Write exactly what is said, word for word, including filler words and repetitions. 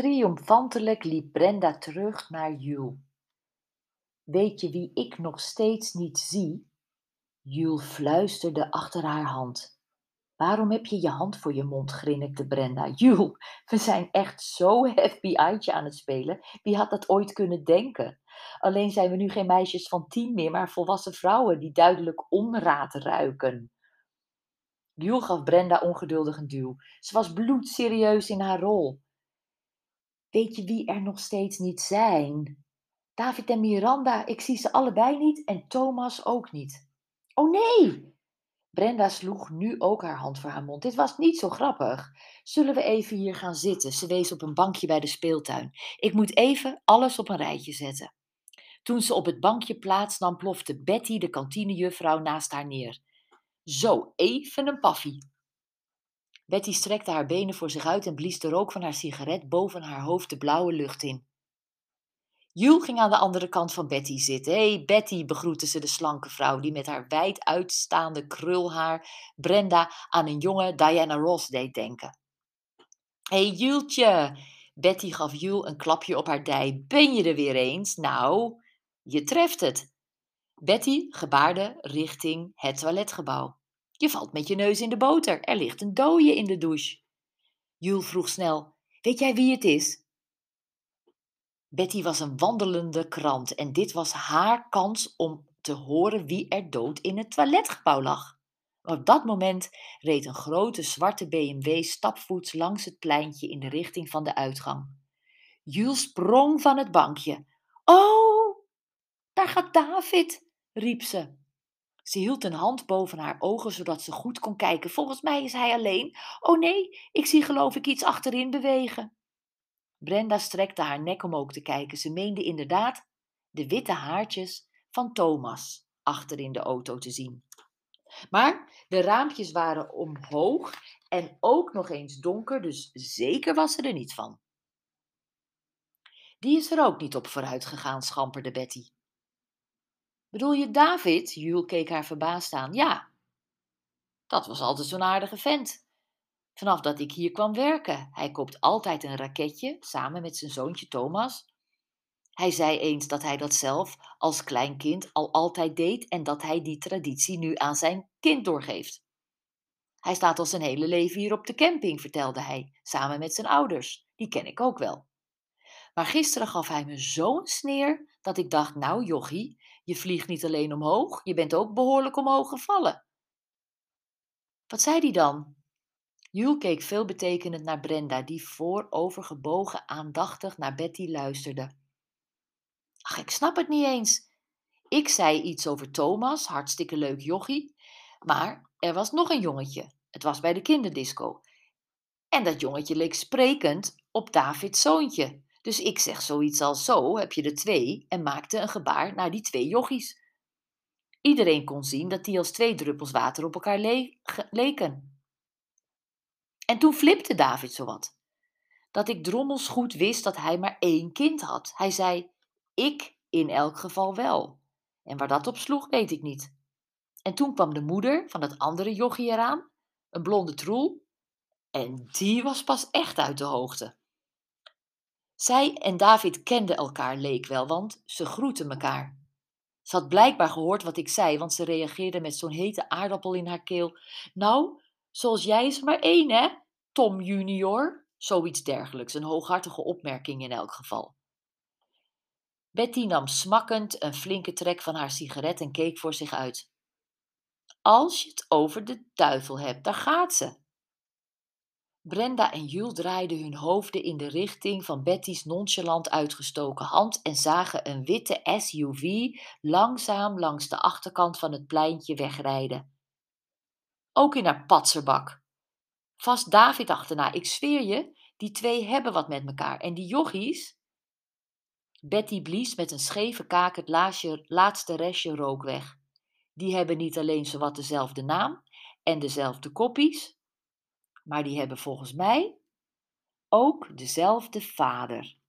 Triomfantelijk liep Brenda terug naar Jules. Weet je wie ik nog steeds niet zie? Jules fluisterde achter haar hand. Waarom heb je je hand voor je mond, grinnikte Brenda. Jules, we zijn echt zo F B I'tje aan het spelen. Wie had dat ooit kunnen denken? Alleen zijn we nu geen meisjes van tien meer, maar volwassen vrouwen die duidelijk onraad ruiken. Jules gaf Brenda ongeduldig een duw. Ze was bloedserieus in haar rol. Weet je wie er nog steeds niet zijn? David en Miranda, ik zie ze allebei niet en Thomas ook niet. Oh nee! Brenda sloeg nu ook haar hand voor haar mond. Dit was niet zo grappig. Zullen we even hier gaan zitten? Ze wees op een bankje bij de speeltuin. Ik moet even alles op een rijtje zetten. Toen ze op het bankje plaatsnam, plofte Betty, de kantinejuffrouw, naast haar neer. Zo, even een paffie. Betty strekte haar benen voor zich uit en blies de rook van haar sigaret boven haar hoofd de blauwe lucht in. Jules ging aan de andere kant van Betty zitten. Hé, hey, Betty, begroette ze de slanke vrouw die met haar wijd uitstaande krulhaar Brenda aan een jonge Diana Ross deed denken. Hé, hey, Julesje! Betty gaf Jules een klapje op haar dij. Ben je er weer eens? Nou, je treft het. Betty gebaarde richting het toiletgebouw. Je valt met je neus in de boter. Er ligt een dooie in de douche. Jules vroeg snel, weet jij wie het is? Betty was een wandelende krant en dit was haar kans om te horen wie er dood in het toiletgebouw lag. Op dat moment reed een grote zwarte B M W stapvoets langs het pleintje in de richting van de uitgang. Jules sprong van het bankje. Oh, daar gaat David, riep ze. Ze hield een hand boven haar ogen, zodat ze goed kon kijken. Volgens mij is hij alleen. Oh nee, ik zie geloof ik iets achterin bewegen. Brenda strekte haar nek om ook te kijken. Ze meende inderdaad de witte haartjes van Thomas achterin de auto te zien. Maar de raampjes waren omhoog en ook nog eens donker, dus zeker was ze er niet van. Die is er ook niet op vooruit gegaan, schamperde Betty. Bedoel je David? Jules keek haar verbaasd aan. Ja, dat was altijd zo'n aardige vent. Vanaf dat ik hier kwam werken. Hij koopt altijd een raketje, samen met zijn zoontje Thomas. Hij zei eens dat hij dat zelf als klein kind al altijd deed en dat hij die traditie nu aan zijn kind doorgeeft. Hij staat al zijn hele leven hier op de camping, vertelde hij, samen met zijn ouders. Die ken ik ook wel. Maar gisteren gaf hij me zo'n sneer dat ik dacht, nou jochie, je vliegt niet alleen omhoog, je bent ook behoorlijk omhoog gevallen. Wat zei hij dan? Jules keek veelbetekenend naar Brenda, die voorovergebogen aandachtig naar Betty luisterde. Ach, ik snap het niet eens. Ik zei iets over Thomas, hartstikke leuk jochie, maar er was nog een jongetje. Het was bij de kinderdisco. En dat jongetje leek sprekend op Davids zoontje. Dus ik zeg zoiets als zo, heb je er twee, en maakte een gebaar naar die twee jochies. Iedereen kon zien dat die als twee druppels water op elkaar le- ge- leken. En toen flipte David zowat. Dat ik drommels goed wist dat hij maar één kind had. Hij zei, ik in elk geval wel. En waar dat op sloeg, weet ik niet. En toen kwam de moeder van het andere jochie eraan, een blonde troel, en die was pas echt uit de hoogte. Zij en David kenden elkaar, leek wel, want ze groeten elkaar. Ze had blijkbaar gehoord wat ik zei, want ze reageerde met zo'n hete aardappel in haar keel. Nou, zoals jij is er maar één, hè, Tom junior? Zoiets dergelijks, een hooghartige opmerking in elk geval. Betty nam smakkend een flinke trek van haar sigaret en keek voor zich uit. Als je het over de duivel hebt, daar gaat ze. Brenda en Jules draaiden hun hoofden in de richting van Betty's nonchalant uitgestoken hand en zagen een witte S U V langzaam langs de achterkant van het pleintje wegrijden. Ook in haar patserbak. Vast David achterna, ik zweer je, die twee hebben wat met elkaar. En die jochies? Betty blies met een scheve kaak het laatste restje rook weg. Die hebben niet alleen zowat dezelfde naam en dezelfde koppies, maar die hebben volgens mij ook dezelfde vader.